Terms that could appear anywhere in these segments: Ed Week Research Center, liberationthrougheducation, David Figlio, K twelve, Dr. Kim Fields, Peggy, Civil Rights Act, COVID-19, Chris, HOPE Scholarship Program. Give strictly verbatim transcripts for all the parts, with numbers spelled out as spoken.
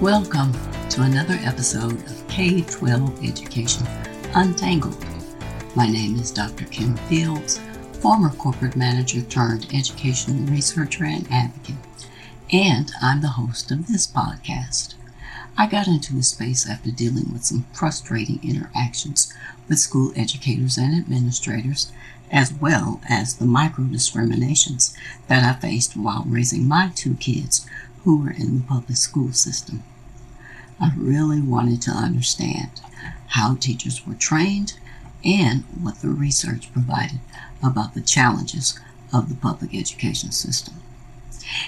Welcome to another episode of K twelve Education Untangled. My name is Doctor Kim Fields, former corporate manager turned educational researcher and advocate, and I'm the host of this podcast. I got into a space after dealing with some frustrating interactions with school educators and administrators, as well as the micro-discriminations that I faced while raising my two kids who were in the public school system. I really wanted to understand how teachers were trained and what the research provided about the challenges of the public education system.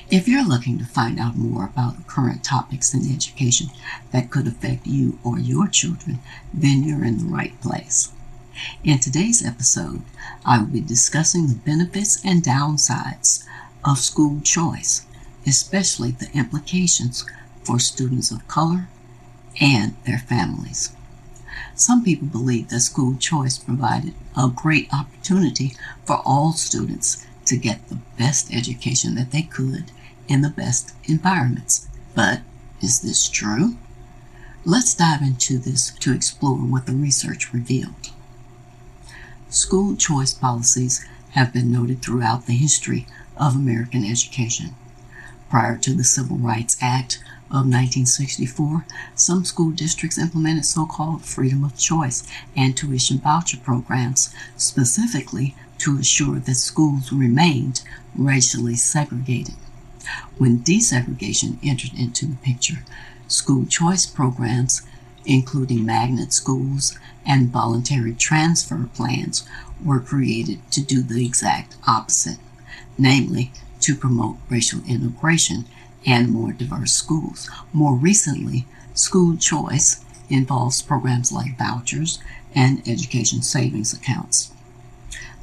If you're looking to find out more about current topics in education that could affect you or your children, then you're in the right place. In today's episode, I will be discussing the benefits and downsides of school choice, especially the implications for students of color and their families. Some people believe that school choice provided a great opportunity for all students to get the best education that they could in the best environments. But is this true? Let's dive into this to explore what the research revealed. School choice policies have been noted throughout the history of American education. Prior to the Civil Rights Act of nineteen sixty-four, some school districts implemented so-called freedom of choice and tuition voucher programs, specifically to assure that schools remained racially segregated. When desegregation entered into the picture, school choice programs, including magnet schools and voluntary transfer plans, were created to do the exact opposite, namely, to promote racial integration and more diverse schools. More recently, school choice involves programs like vouchers and education savings accounts.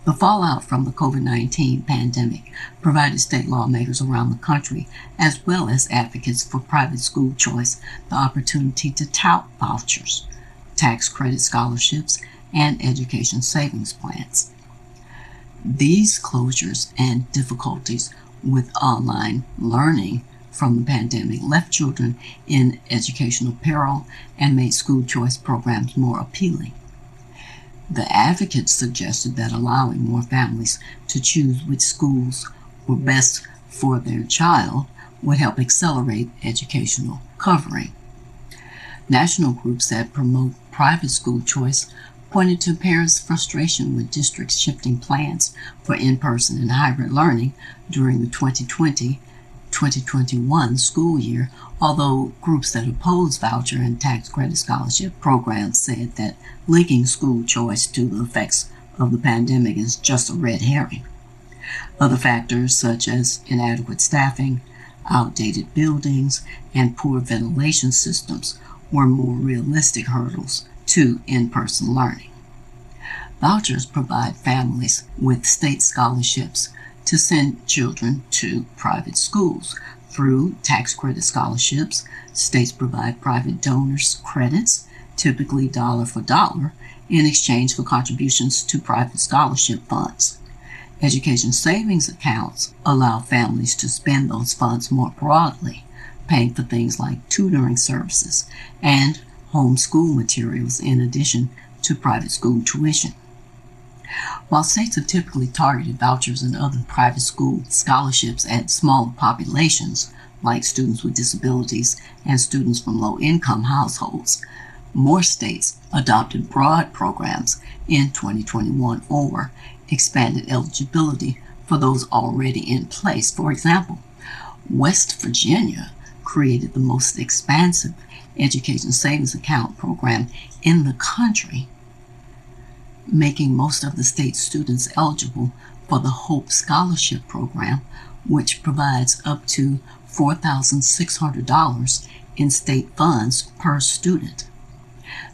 The fallout from the COVID nineteen pandemic provided state lawmakers around the country, as well as advocates for private school choice, the opportunity to tout vouchers, tax credit scholarships, and education savings plans. These closures and difficulties with online learning from the pandemic left children in educational peril and made school choice programs more appealing. The advocates suggested that allowing more families to choose which schools were best for their child would help accelerate educational covering. National groups that promote private school choice pointed to parents' frustration with districts shifting plans for in-person and hybrid learning during the twenty twenty to twenty twenty-one school year, although groups that oppose voucher and tax credit scholarship programs said that linking school choice to the effects of the pandemic is just a red herring. Other factors such as inadequate staffing, outdated buildings, and poor ventilation systems were more realistic hurdles to in-person learning. Vouchers provide families with state scholarships to send children to private schools. Through tax credit scholarships, states provide private donors credits, typically dollar for dollar, in exchange for contributions to private scholarship funds. Education savings accounts allow families to spend those funds more broadly, paying for things like tutoring services and home school materials in addition to private school tuition. While states have typically targeted vouchers and other private school scholarships at smaller populations, like students with disabilities and students from low-income households, more states adopted broad programs in twenty twenty-one or expanded eligibility for those already in place. For example, West Virginia created the most expansive education savings account program in the country making most of the state's students eligible for the HOPE Scholarship Program, which provides up to four thousand six hundred dollars in state funds per student.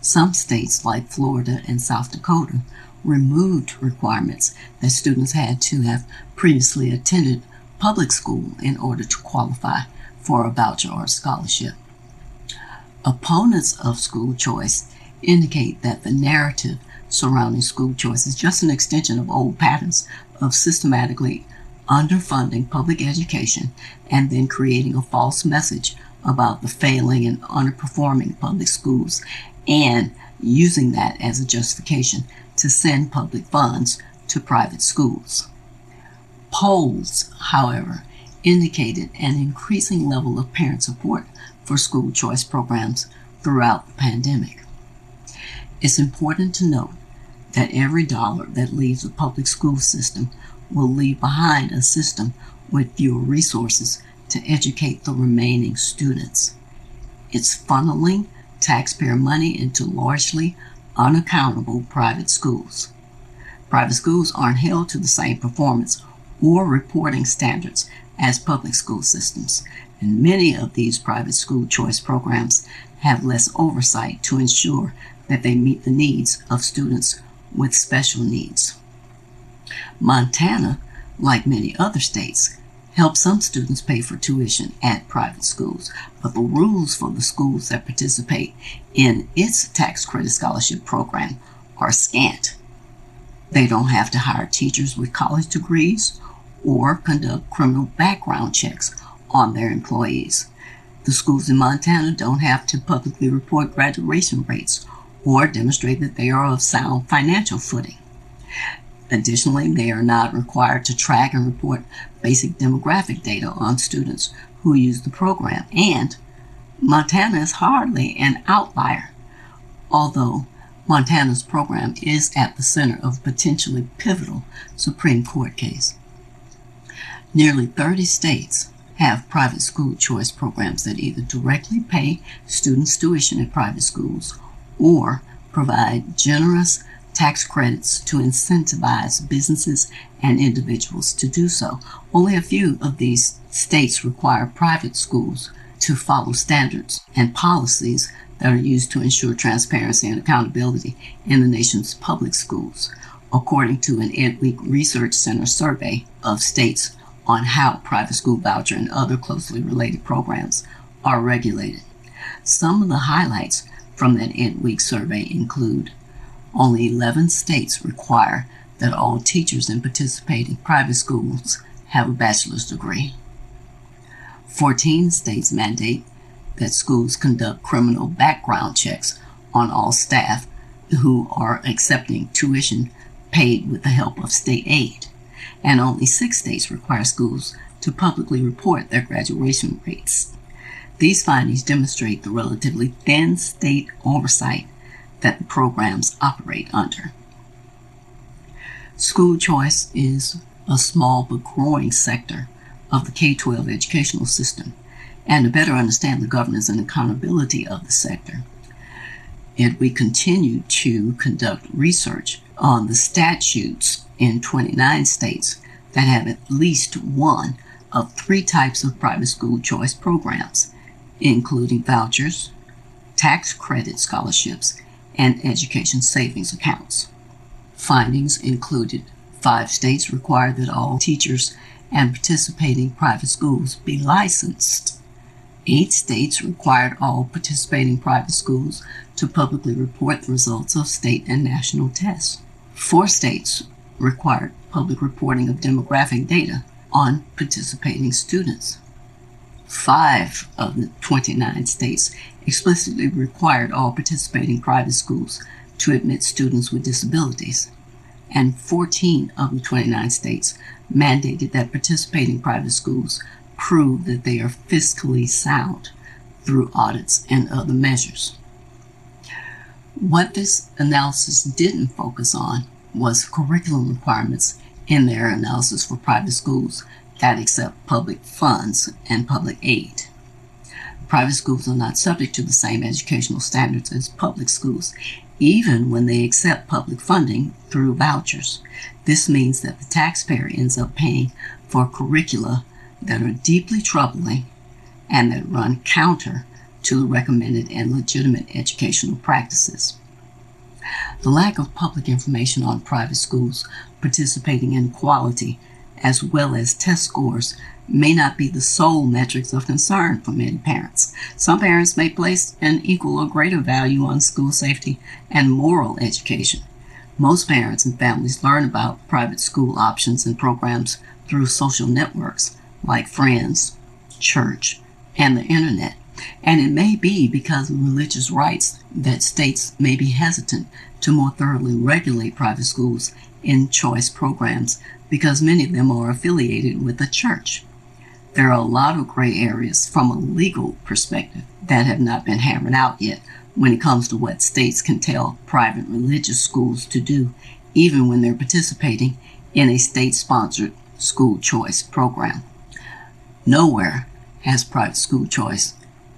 Some states, like Florida and South Dakota, removed requirements that students had to have previously attended public school in order to qualify for a voucher or a scholarship. Opponents of school choice indicate that the narrative surrounding school choice is just an extension of old patterns of systematically underfunding public education and then creating a false message about the failing and underperforming public schools and using that as a justification to send public funds to private schools. Polls, however, indicated an increasing level of parent support for school choice programs throughout the pandemic. It's important to note that every dollar that leaves the public school system will leave behind a system with fewer resources to educate the remaining students. It's funneling taxpayer money into largely unaccountable private schools. Private schools aren't held to the same performance or reporting standards as public school systems, and many of these private school choice programs have less oversight to ensure that they meet the needs of students with special needs. Montana, like many other states, helps some students pay for tuition at private schools, but the rules for the schools that participate in its tax credit scholarship program are scant. They don't have to hire teachers with college degrees or conduct criminal background checks on their employees. The schools in Montana don't have to publicly report graduation rates or demonstrate that they are of sound financial footing. Additionally, they are not required to track and report basic demographic data on students who use the program, and Montana is hardly an outlier, although Montana's program is at the center of a potentially pivotal Supreme Court case. Nearly thirty states have private school choice programs that either directly pay students tuition at private schools or provide generous tax credits to incentivize businesses and individuals to do so. Only a few of these states require private schools to follow standards and policies that are used to ensure transparency and accountability in the nation's public schools, according to an Ed Week Research Center survey of states on how private school voucher and other closely related programs are regulated. Some of the highlights from that Ed Week survey include: only eleven states require that all teachers in participating private schools have a bachelor's degree. fourteen states mandate that schools conduct criminal background checks on all staff who are accepting tuition paid with the help of state aid. And only six states require schools to publicly report their graduation rates. These findings demonstrate the relatively thin state oversight that the programs operate under. School choice is a small but growing sector of the K twelve educational system, and to better understand the governance and accountability of the sector, and we continue to conduct research on the statutes in twenty-nine states that have at least one of three types of private school choice programs, including vouchers, tax credit scholarships, and education savings accounts. Findings included five states require that all teachers and participating private schools be licensed. Eight states required all participating private schools to publicly report the results of state and national tests. Four states required public reporting of demographic data on participating students. Five of the twenty-nine states explicitly required all participating private schools to admit students with disabilities, and fourteen of the twenty-nine states mandated that participating private schools prove that they are fiscally sound through audits and other measures. What this analysis didn't focus on was curriculum requirements in their analysis for private schools that accept public funds and public aid. Private schools are not subject to the same educational standards as public schools, even when they accept public funding through vouchers. This means that the taxpayer ends up paying for curricula that are deeply troubling and that run counter to the recommended and legitimate educational practices. The lack of public information on private schools participating in quality as well as test scores may not be the sole metrics of concern for many parents. Some parents may place an equal or greater value on school safety and moral education. Most parents and families learn about private school options and programs through social networks like friends, church, and the internet. And it may be because of religious rights that states may be hesitant to more thoroughly regulate private schools in choice programs because many of them are affiliated with a church. There are a lot of gray areas from a legal perspective that have not been hammered out yet when it comes to what states can tell private religious schools to do, even when they're participating in a state-sponsored school choice program. Nowhere has private school choice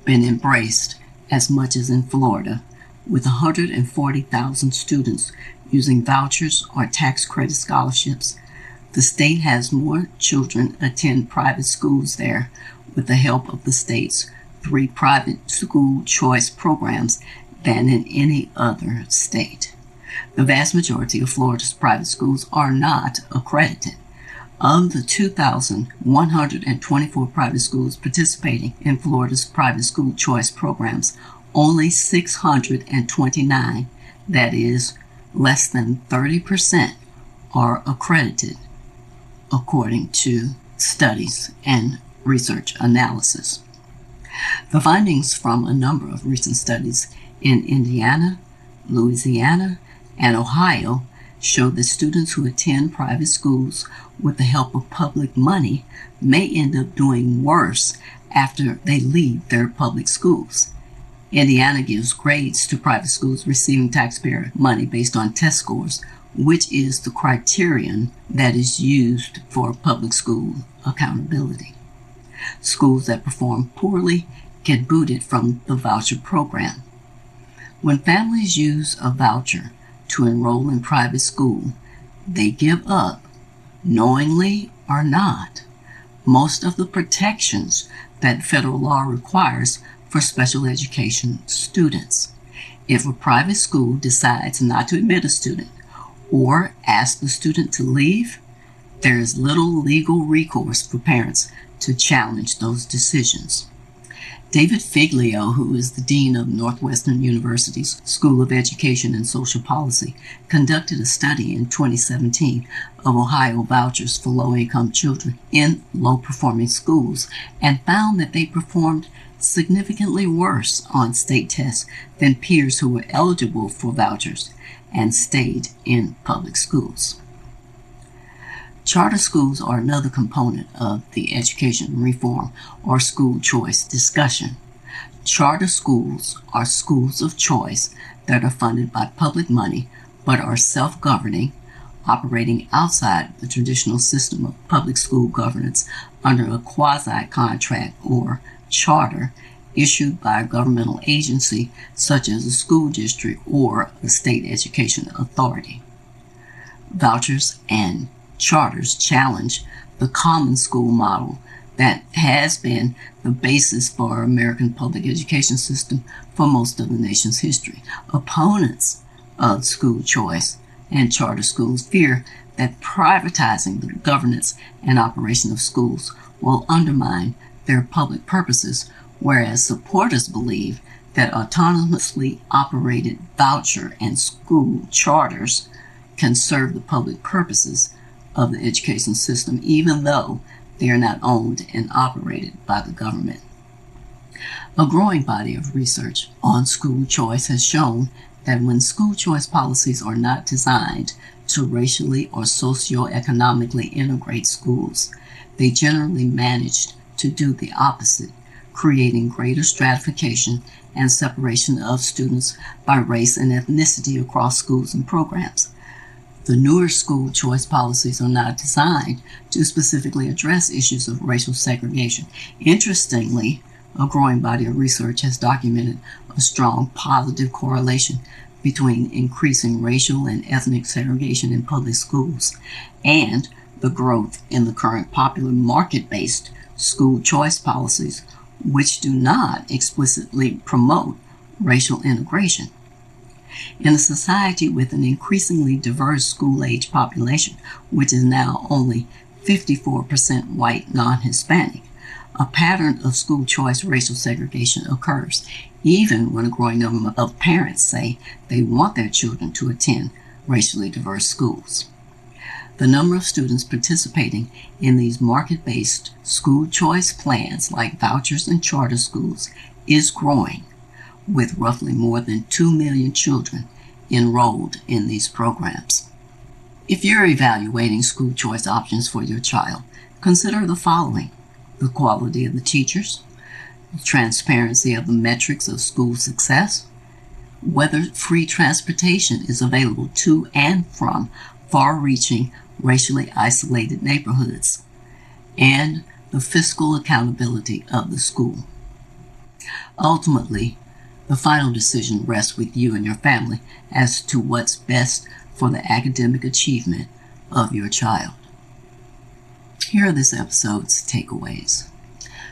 been embraced as much as in Florida, with one hundred forty thousand students using vouchers or tax credit scholarships. The state has more children attend private schools there with the help of the state's three private school choice programs than in any other state. The vast majority of Florida's private schools are not accredited. Of the two thousand one hundred twenty-four private schools participating in Florida's private school choice programs, only six hundred twenty-nine, that is, less than thirty percent, are accredited, according to studies and research analysis. The findings from a number of recent studies in Indiana, Louisiana, and Ohio show that students who attend private schools with the help of public money may end up doing worse after they leave their public schools. Indiana gives grades to private schools receiving taxpayer money based on test scores, which is the criterion that is used for public school accountability. Schools that perform poorly get booted from the voucher program. When families use a voucher to enroll in private school, they give up, knowingly or not, most of the protections that federal law requires for special education students. If a private school decides not to admit a student or ask the student to leave, there is little legal recourse for parents to challenge those decisions. David Figlio, who is the dean of Northwestern University's School of Education and Social Policy, conducted a study in twenty seventeen of Ohio vouchers for low-income children in low-performing schools and found that they performed significantly worse on state tests than peers who were eligible for vouchers and stayed in public schools. Charter schools are another component of the education reform or school choice discussion. Charter schools are schools of choice that are funded by public money but are self-governing, operating outside the traditional system of public school governance under a quasi-contract or charter issued by a governmental agency such as a school district or a state education authority. Vouchers and charters challenge the common school model that has been the basis for our American public education system for most of the nation's history. Opponents of school choice and charter schools fear that privatizing the governance and operation of schools will undermine their public purposes, whereas supporters believe that autonomously operated voucher and school charters can serve the public purposes of the education system, even though they are not owned and operated by the government. A growing body of research on school choice has shown that when school choice policies are not designed to racially or socioeconomically integrate schools, they generally manage to do the opposite, creating greater stratification and separation of students by race and ethnicity across schools and programs. The newer school choice policies are not designed to specifically address issues of racial segregation. Interestingly, a growing body of research has documented a strong positive correlation between increasing racial and ethnic segregation in public schools and the growth in the current popular market-based school choice policies, which do not explicitly promote racial integration. In a society with an increasingly diverse school-age population, which is now only fifty-four percent white non-Hispanic, a pattern of school choice racial segregation occurs, even when a growing number of parents say they want their children to attend racially diverse schools. The number of students participating in these market-based school choice plans like vouchers and charter schools is growing, with roughly more than two million children enrolled in these programs. If you're evaluating school choice options for your child, consider the following: the quality of the teachers, the transparency of the metrics of school success, whether free transportation is available to and from far-reaching, racially isolated neighborhoods, and the fiscal accountability of the school. Ultimately, the final decision rests with you and your family as to what's best for the academic achievement of your child. Here are this episode's takeaways.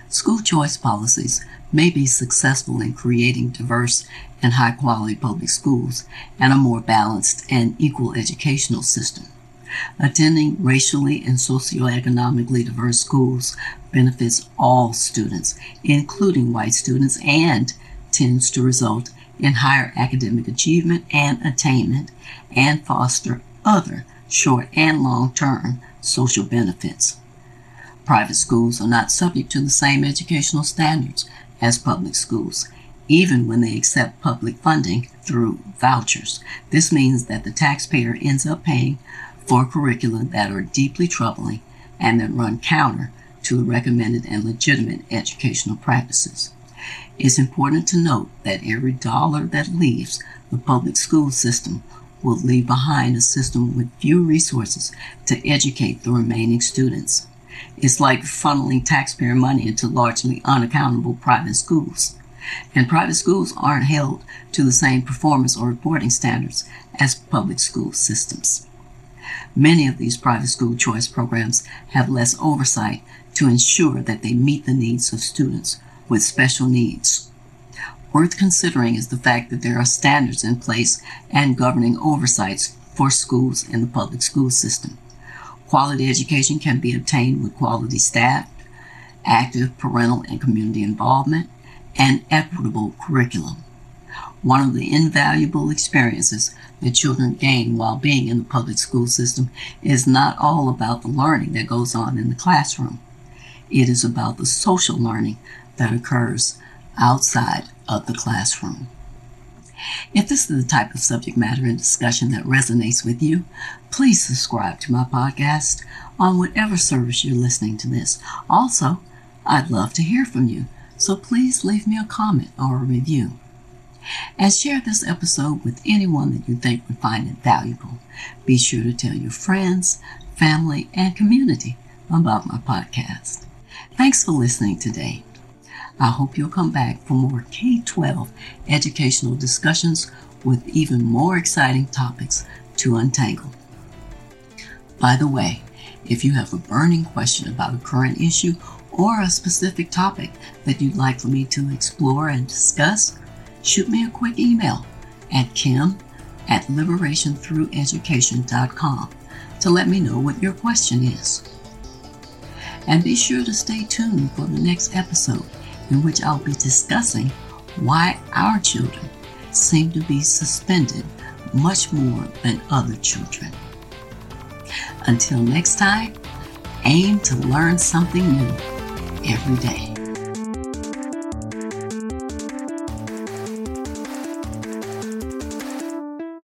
School choice policies may be successful in creating diverse and high-quality public schools and a more balanced and equal educational system. Attending racially and socioeconomically diverse schools benefits all students, including white students, and tends to result in higher academic achievement and attainment, and foster other short and long-term social benefits. Private schools are not subject to the same educational standards as public schools, even when they accept public funding through vouchers. This means that the taxpayer ends up paying for curricula that are deeply troubling and that run counter to recommended and legitimate educational practices. It's important to note that every dollar that leaves the public school system will leave behind a system with few resources to educate the remaining students. It's like funneling taxpayer money into largely unaccountable private schools. And private schools aren't held to the same performance or reporting standards as public school systems. Many of these private school choice programs have less oversight to ensure that they meet the needs of students with special needs. Worth considering is the fact that there are standards in place and governing oversights for schools in the public school system. Quality education can be obtained with quality staff, active parental and community involvement, and equitable curriculum. One of the invaluable experiences that children gain while being in the public school system is not all about the learning that goes on in the classroom. It is about the social learning that occurs outside of the classroom. If this is the type of subject matter and discussion that resonates with you, please subscribe to my podcast on whatever service you're listening to this. Also, I'd love to hear from you, so please leave me a comment or a review. And share this episode with anyone that you think would find it valuable. Be sure to tell your friends, family, and community about my podcast. Thanks for listening today. I hope you'll come back for more K twelve educational discussions with even more exciting topics to untangle. By the way, if you have a burning question about a current issue or a specific topic that you'd like for me to explore and discuss, shoot me a quick email at kim at liberation through education dot com to let me know what your question is. And be sure to stay tuned for the next episode, in which I'll be discussing why our children seem to be suspended much more than other children. Until next time, aim to learn something new every day.